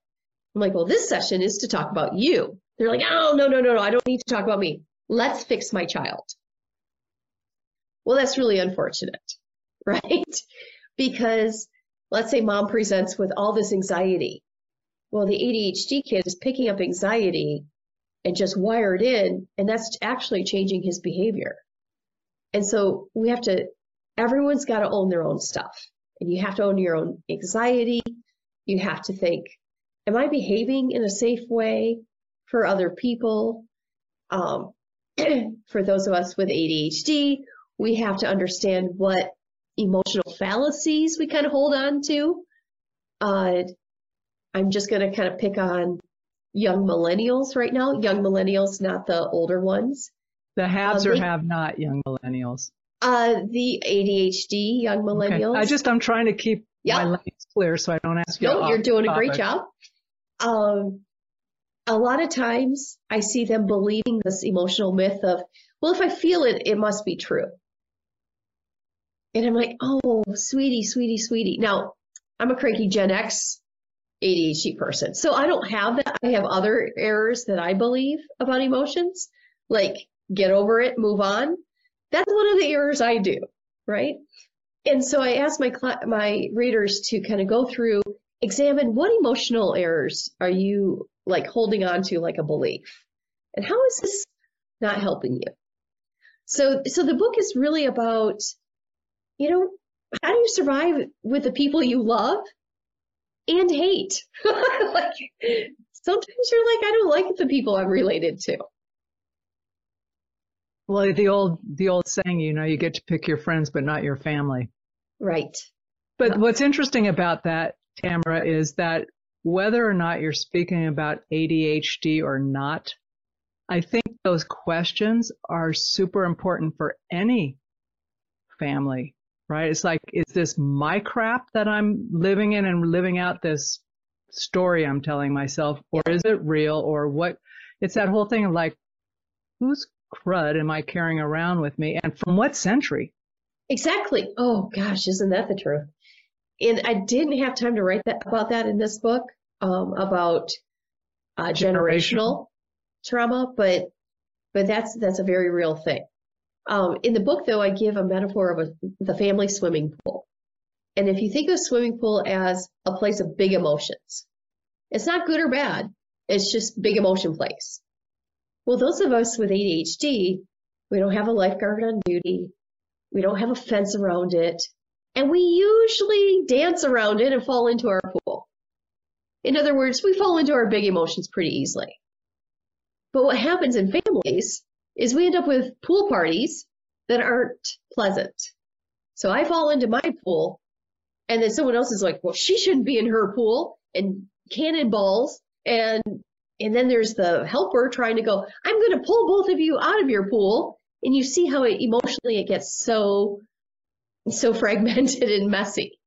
I'm like, well, this session is to talk about you. They're like, oh, no, I don't need to talk about me. Let's fix my child. Well, that's really unfortunate, right? Because let's say mom presents with all this anxiety. Well, the ADHD kid is picking up anxiety and just wired in, and that's actually changing his behavior. And so we have to, everyone's got to own their own stuff. And you have to own your own anxiety. You have to think, am I behaving in a safe way for other people? For those of us with ADHD, we have to understand what emotional fallacies we kind of hold on to. I'm just going to kind of pick on young millennials right now. Young millennials, not the older ones. The haves or have not young millennials. The ADHD young millennials. Okay. I'm trying to keep my lines clear so I don't ask you. No, you're doing a great job. A lot of times I see them believing this emotional myth of, well, if I feel it, it must be true. And I'm like, oh, sweetie. Now, I'm a cranky Gen X ADHD person. So I don't have that. I have other errors that I believe about emotions, like get over it, move on. That's one of the errors I do, right? And so I ask my readers to kind of go through, examine what emotional errors are you like holding on to like a belief, and how is this not helping you? So the book is really about, you know, how do you survive with the people you love and hate? Like sometimes you're like, I don't like the people I'm related to. Well, the old saying, you know, you get to pick your friends but not your family. Right. But what's interesting about that, Tamara, is that whether or not you're speaking about ADHD or not, I think those questions are super important for any family, right? It's like, is this my crap that I'm living in and living out this story I'm telling myself, or is it real, or what? It's that whole thing of like, whose crud am I carrying around with me, and from what century? Exactly. Oh gosh, isn't that the truth? And I didn't have time to write about that in this book, about generational trauma, but that's a very real thing. In the book, though, I give a metaphor of the family swimming pool. And if you think of a swimming pool as a place of big emotions, it's not good or bad. It's just big emotion place. Well, those of us with ADHD, we don't have a lifeguard on duty. We don't have a fence around it. And we usually dance around it and fall into our pool. In other words, we fall into our big emotions pretty easily. But what happens in families is we end up with pool parties that aren't pleasant. So I fall into my pool, and then someone else is like, well, she shouldn't be in her pool, and cannonballs, and then there's the helper trying to go, I'm going to pull both of you out of your pool, and you see how it emotionally gets so fragmented and messy.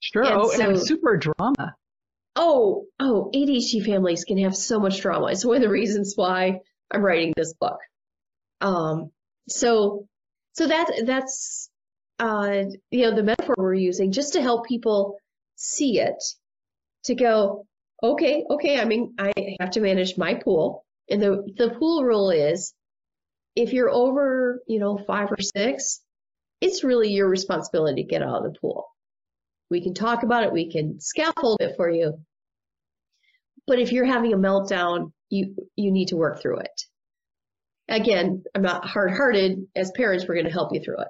Sure, and super drama. Oh, ADHD families can have so much drama. It's one of the reasons why I'm writing this book. So that's you know, the metaphor we're using just to help people see it, to go, okay, I mean, I have to manage my pool. And the pool rule is, if you're over, 5 or 6, it's really your responsibility to get out of the pool. We can talk about it. We can scaffold it for you. But if you're having a meltdown, you need to work through it. Again, I'm not hard-hearted. As parents, we're going to help you through it.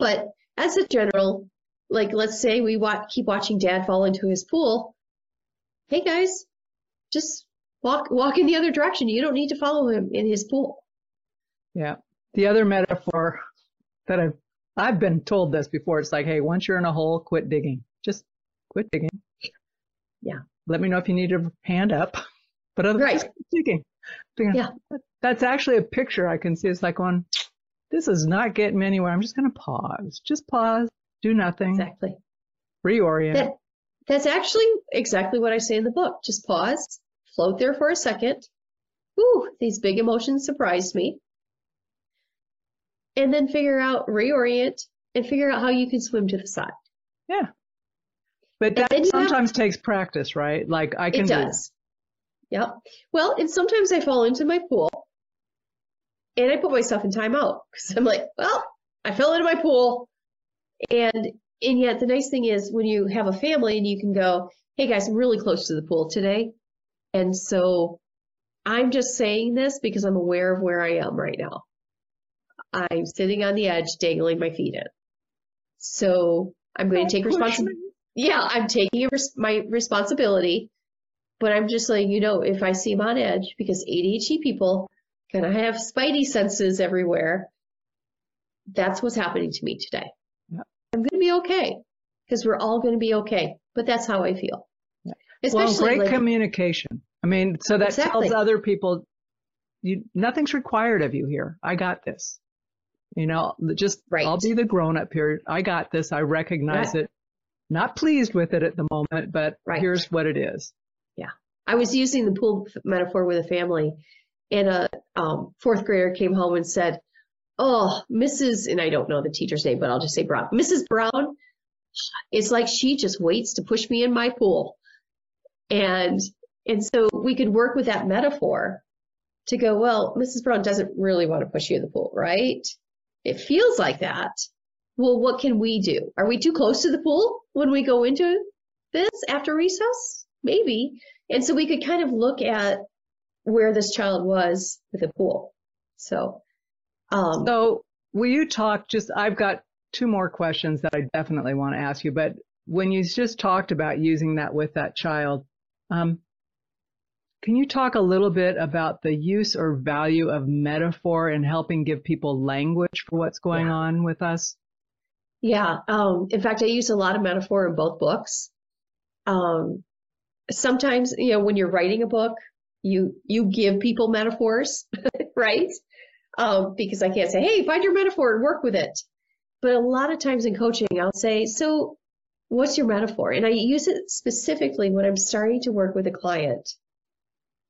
But as a general, like, let's say we keep watching dad fall into his pool. Hey, guys, just walk in the other direction. You don't need to follow him in his pool. Yeah. The other metaphor that I've been told this before. It's like, hey, once you're in a hole, quit digging. Just quit digging. Yeah. Let me know if you need your hand up. But otherwise, right. Quit digging. Yeah. That's actually a picture I can see. It's like going, this is not getting anywhere. I'm just going to pause. Just pause. Do nothing. Exactly. Reorient. That's actually exactly what I say in the book. Just pause. Float there for a second. Ooh, these big emotions surprised me. And then reorient, and figure out how you can swim to the side. Yeah. But that sometimes takes practice, right? Like I can do. It does. Yep. Well, and sometimes I fall into my pool and I put myself in timeout because I'm like, well, I fell into my pool. And yet the nice thing is when you have a family and you can go, hey guys, I'm really close to the pool today. And so I'm just saying this because I'm aware of where I am right now. I'm sitting on the edge, dangling my feet in. So I'm going to take responsibility. Yeah, I'm taking my responsibility, but I'm just letting you know if I seem on edge, because ADHD people kind of have spidey senses everywhere. That's what's happening to me today. Yeah. I'm going to be okay because we're all going to be okay. But that's how I feel. Yeah. Especially great communication. I mean, so that tells other people nothing's required of you here. I got this. Just right. I'll be the grown-up here. I got this. I recognize it. Not pleased with it at the moment, but here's what it is. Yeah. I was using the pool metaphor with a family, and a fourth grader came home and said, oh, Mrs. and I don't know the teacher's name, but I'll just say Brown. Mrs. Brown, it's like she just waits to push me in my pool. And so we could work with that metaphor to go, well, Mrs. Brown doesn't really want to push you in the pool, right? It feels like that. Well, what can we do? Are we too close to the pool when we go into this after recess? Maybe. And so we could kind of look at where this child was with the pool. So will you talk I've got 2 more questions that I definitely want to ask you, but when you just talked about using that with that child, can you talk a little bit about the use or value of metaphor in helping give people language for what's going on with us? Yeah. In fact, I use a lot of metaphor in both books. Sometimes, you know, when you're writing a book, you give people metaphors, right? Because I can't say, hey, find your metaphor and work with it. But a lot of times in coaching, I'll say, so what's your metaphor? And I use it specifically when I'm starting to work with a client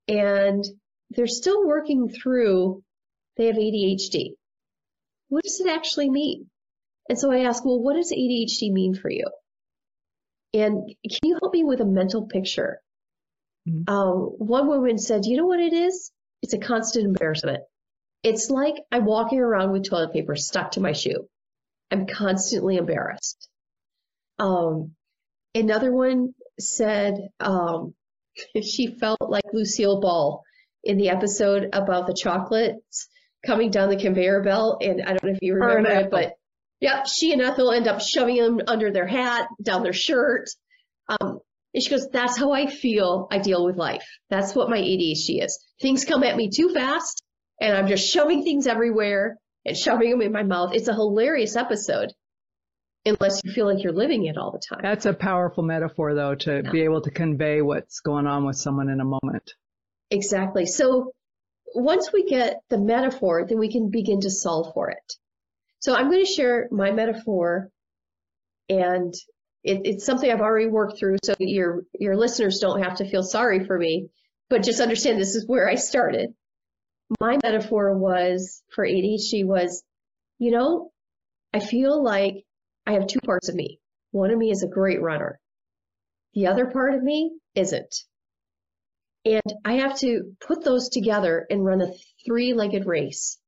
and they're still working through, they have ADHD. What does it actually mean? And so I ask, well, what does ADHD mean for you? And can you help me with a mental picture? Mm-hmm. One woman said, you know what it is? It's a constant embarrassment. It's like I'm walking around with toilet paper stuck to my shoe. I'm constantly embarrassed. Another one said she felt like Lucille Ball in the episode about the chocolates coming down the conveyor belt. And I don't know if you remember it, but yeah, she and Ethel end up shoving them under their hat, down their shirt. And she goes, that's how I feel I deal with life. That's what my ADHD is. Things come at me too fast and I'm just shoving things everywhere and shoving them in my mouth. It's a hilarious episode unless you feel like you're living it all the time. That's a powerful metaphor, though, to be able to convey what's going on with someone in a moment. Exactly. So once we get the metaphor, then we can begin to solve for it. So I'm going to share my metaphor, and it's something I've already worked through, so your listeners don't have to feel sorry for me, but just understand this is where I started. My metaphor was, for ADHD was, you know, I feel like I have two parts of me. One of me is a great runner. The other part of me isn't. And I have to put those together and run a three-legged race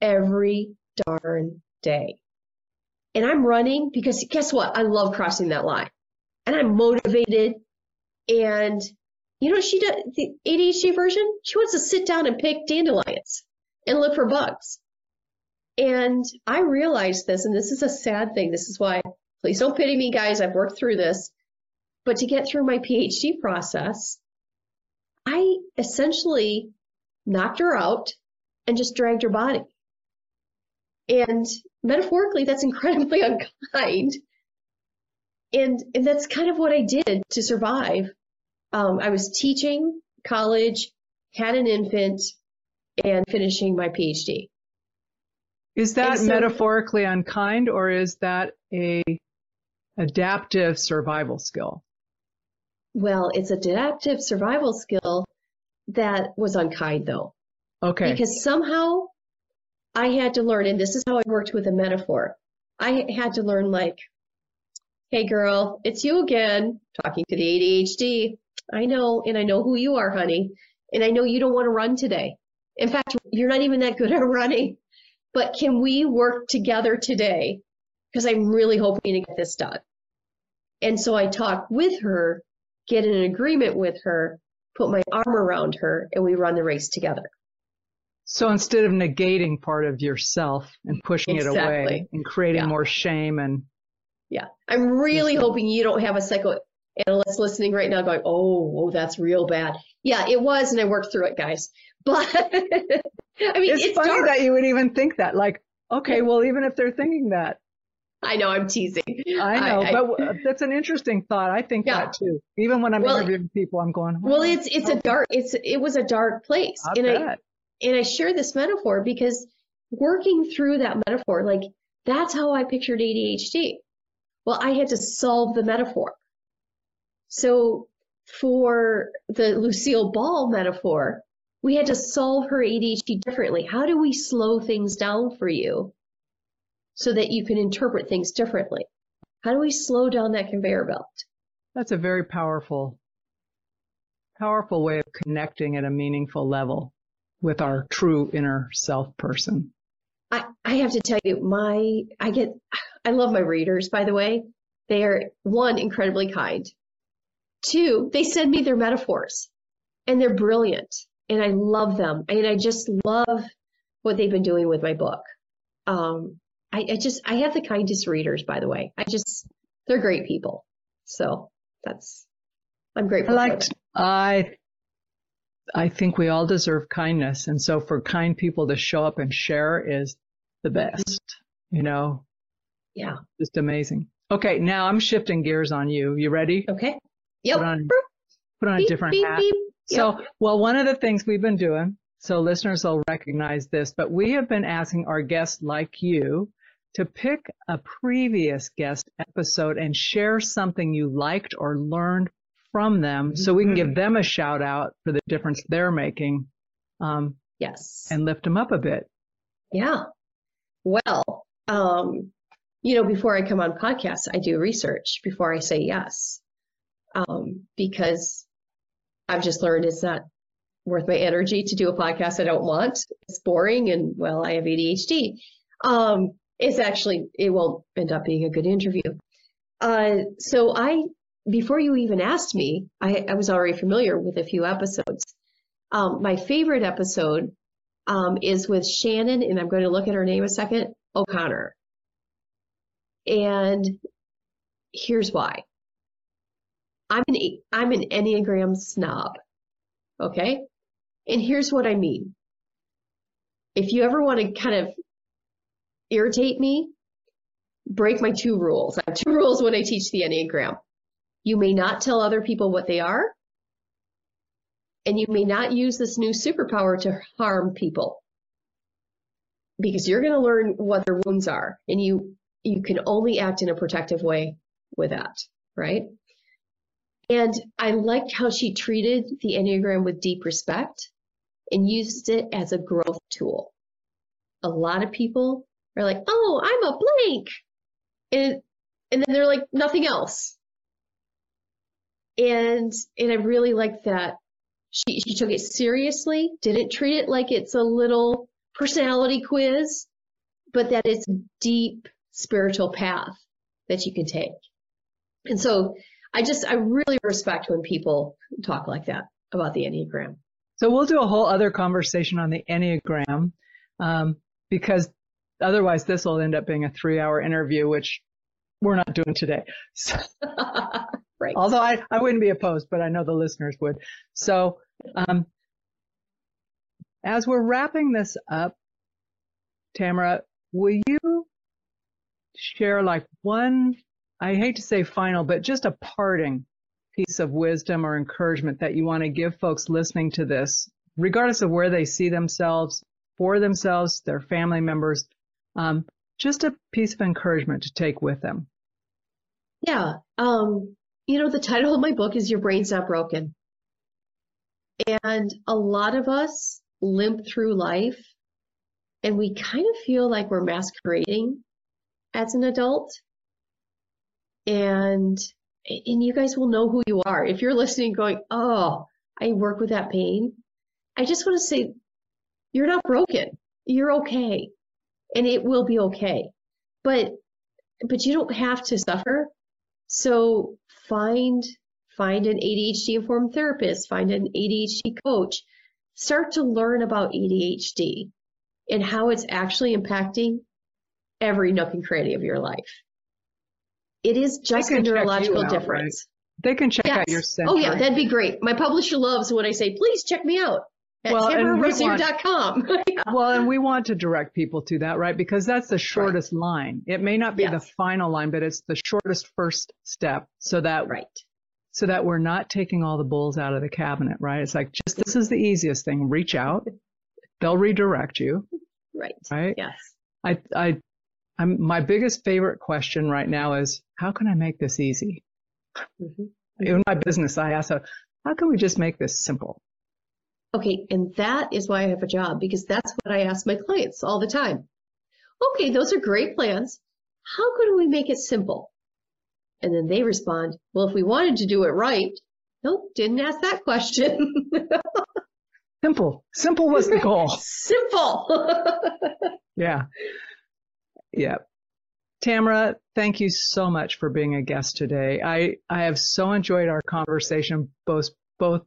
every darn day. And I'm running because guess what? I love crossing that line and I'm motivated. And you know, she does the ADHD version. She wants to sit down and pick dandelions and look for bugs. And I realized this, and this is a sad thing. This is why, please don't pity me, guys. I've worked through this, but to get through my PhD process, I essentially knocked her out and just dragged her body. And metaphorically, that's incredibly unkind. And that's kind of what I did to survive. I was teaching college, had an infant, and finishing my PhD. Is that so, metaphorically unkind, or is that a adaptive survival skill? Well, it's an adaptive survival skill that was unkind, though. Okay. Because somehow I had to learn, and this is how I worked with a metaphor. I had to learn, like, hey, girl, it's you again, talking to the ADHD. I know, and I know who you are, honey, and I know you don't want to run today. In fact, you're not even that good at running, but can we work together today? Because I'm really hoping to get this done. And so I talked with her, get in an agreement with her, put my arm around her, and we run the race together. So instead of negating part of yourself and pushing it away and creating more shame and... Yeah. I'm really hoping you don't have a psychoanalyst listening right now going, oh, that's real bad. Yeah, it was, and I worked through it, guys. But I mean, it's funny dark. That you would even think that. Like, okay, well, even if they're thinking that. I know, I'm teasing. I know, but that's an interesting thought. I think that too. Even when I'm interviewing people, I'm going, oh, well, it was a dark place. And I share this metaphor because working through that metaphor, like that's how I pictured ADHD. Well, I had to solve the metaphor. So for the Lucille Ball metaphor, we had to solve her ADHD differently. How do we slow things down for you so that you can interpret things differently? How do we slow down that conveyor belt? That's a very powerful way of connecting at a meaningful level with our true inner self person. I have to tell you, I love my readers, by the way. They are, one, incredibly kind. Two, they send me their metaphors and they're brilliant and I love them. And I just love what they've been doing with my book. I have the kindest readers, by the way. They're great people. So I'm grateful for them. I think we all deserve kindness. And so for kind people to show up and share is the best, you know, Yeah. Just amazing. Okay, now I'm shifting gears on you. You ready? Okay. Yep. Put on beep, a different beep, hat. Beep. Yep. So, well, one of the things we've been doing, so listeners will recognize this, but we have been asking our guests like you to pick a previous guest episode and share something you liked or learned from them so we can give them a shout out for the difference they're making. Yes. And lift them up a bit. Yeah. Well, you know, before I come on podcasts, I do research before I say yes, because I've just learned it's not worth my energy to do a podcast I don't want. It's boring and, well, I have ADHD. It's actually, it won't end up being a good interview. So before you even asked me, I was already familiar with a few episodes. My favorite episode is with Shannon, and I'm going to look at her name a second, O'Connor. And here's why. I'm an Enneagram snob, okay? And here's what I mean. If you ever want to kind of irritate me, break my two rules. I have two rules when I teach the Enneagram. You may not tell other people what they are, and you may not use this new superpower to harm people, because you're going to learn what their wounds are, and you can only act in a protective way with that, right? And I liked how she treated the Enneagram with deep respect and used it as a growth tool. A lot of people are like, oh, I'm a blank. And then they're like, nothing else. And I really liked that she took it seriously, didn't treat it like it's a little personality quiz, but that it's a deep spiritual path that you can take. And so I really respect when people talk like that about the Enneagram. So we'll do a whole other conversation on the Enneagram, because otherwise this will end up being a 3-hour interview, which we're not doing today. So. Right. Although I wouldn't be opposed, but I know the listeners would. So as we're wrapping this up, Tamara, will you share like one, I hate to say final, but just a parting piece of wisdom or encouragement that you want to give folks listening to this, regardless of where they see themselves, for themselves, their family members, just a piece of encouragement to take with them? Yeah. You know, the title of my book is Your Brain's Not Broken. And a lot of us limp through life, and we kind of feel like we're masquerading as an adult. And you guys will know who you are. If you're listening going, oh, I work with that pain, I just want to say, you're not broken. You're okay. And it will be okay. But you don't have to suffer. So find an ADHD-informed therapist, find an ADHD coach, start to learn about ADHD and how it's actually impacting every nook and cranny of your life. It is just a neurological difference. Right? They can check out your center. Oh yeah, that'd be great. My publisher loves when I say, please check me out at tamararosier.com. Yeah. Well, and we want to direct people to that, right? Because that's the shortest line. It may not be the final line, but it's the shortest first step so that we're not taking all the bulls out of the cabinet, right? It's like, just this is the easiest thing. Reach out. They'll redirect you. Right. Right? Yes. I'm my biggest favorite question right now is, how can I make this easy? In my business, I ask, how can we just make this simple? Okay, and that is why I have a job, because that's what I ask my clients all the time. Okay, those are great plans. How could we make it simple? And then they respond, well, if we wanted to do it right, nope, didn't ask that question. Simple. Simple was the goal. Simple. Yeah. Yeah. Tamara, thank you so much for being a guest today. I have so enjoyed our conversation, both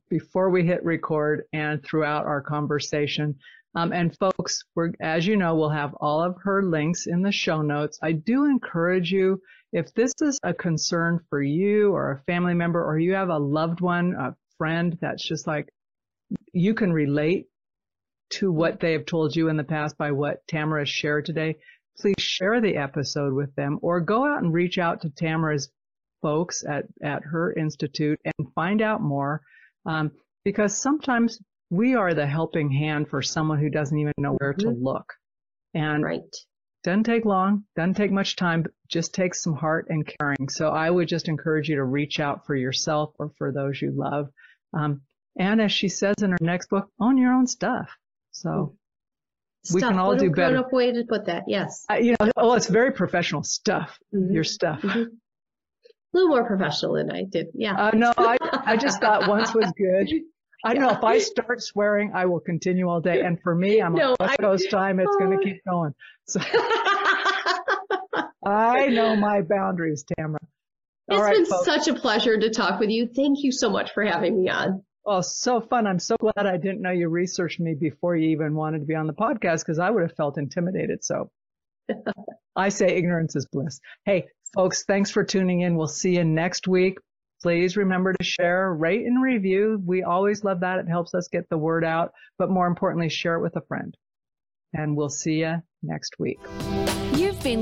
before we hit record and throughout our conversation. And folks, as you know, we'll have all of her links in the show notes. I do encourage you, if this is a concern for you or a family member, or you have a loved one, a friend that's just like, you can relate to what they have told you in the past by what Tamara shared today, please share the episode with them, or go out and reach out to Tamara's folks at her institute and find out more, because sometimes we are the helping hand for someone who doesn't even know where to look. And doesn't take long, doesn't take much time, but just takes some heart and caring. So I would just encourage you to reach out for yourself or for those you love. And as she says in her next book, own your own stuff. So we can all do better. What a way to put that, yes. Oh, it's very professional stuff, your stuff. A little more professional than I did, yeah. No, I just thought once was good. I don't know, if I start swearing, I will continue all day. And for me, I'm on West Coast time, it's going to keep going. So I know my boundaries, Tamara. All right, been folks. Such a pleasure to talk with you. Thank you so much for having me on. Oh, so fun. I'm so glad I didn't know you researched me before you even wanted to be on the podcast, because I would have felt intimidated. So I say ignorance is bliss. Hey, folks, thanks for tuning in. We'll see you next week. Please remember to share, rate, and review. We always love that. It helps us get the word out, but more importantly, share it with a friend. And we'll see you next week. You've been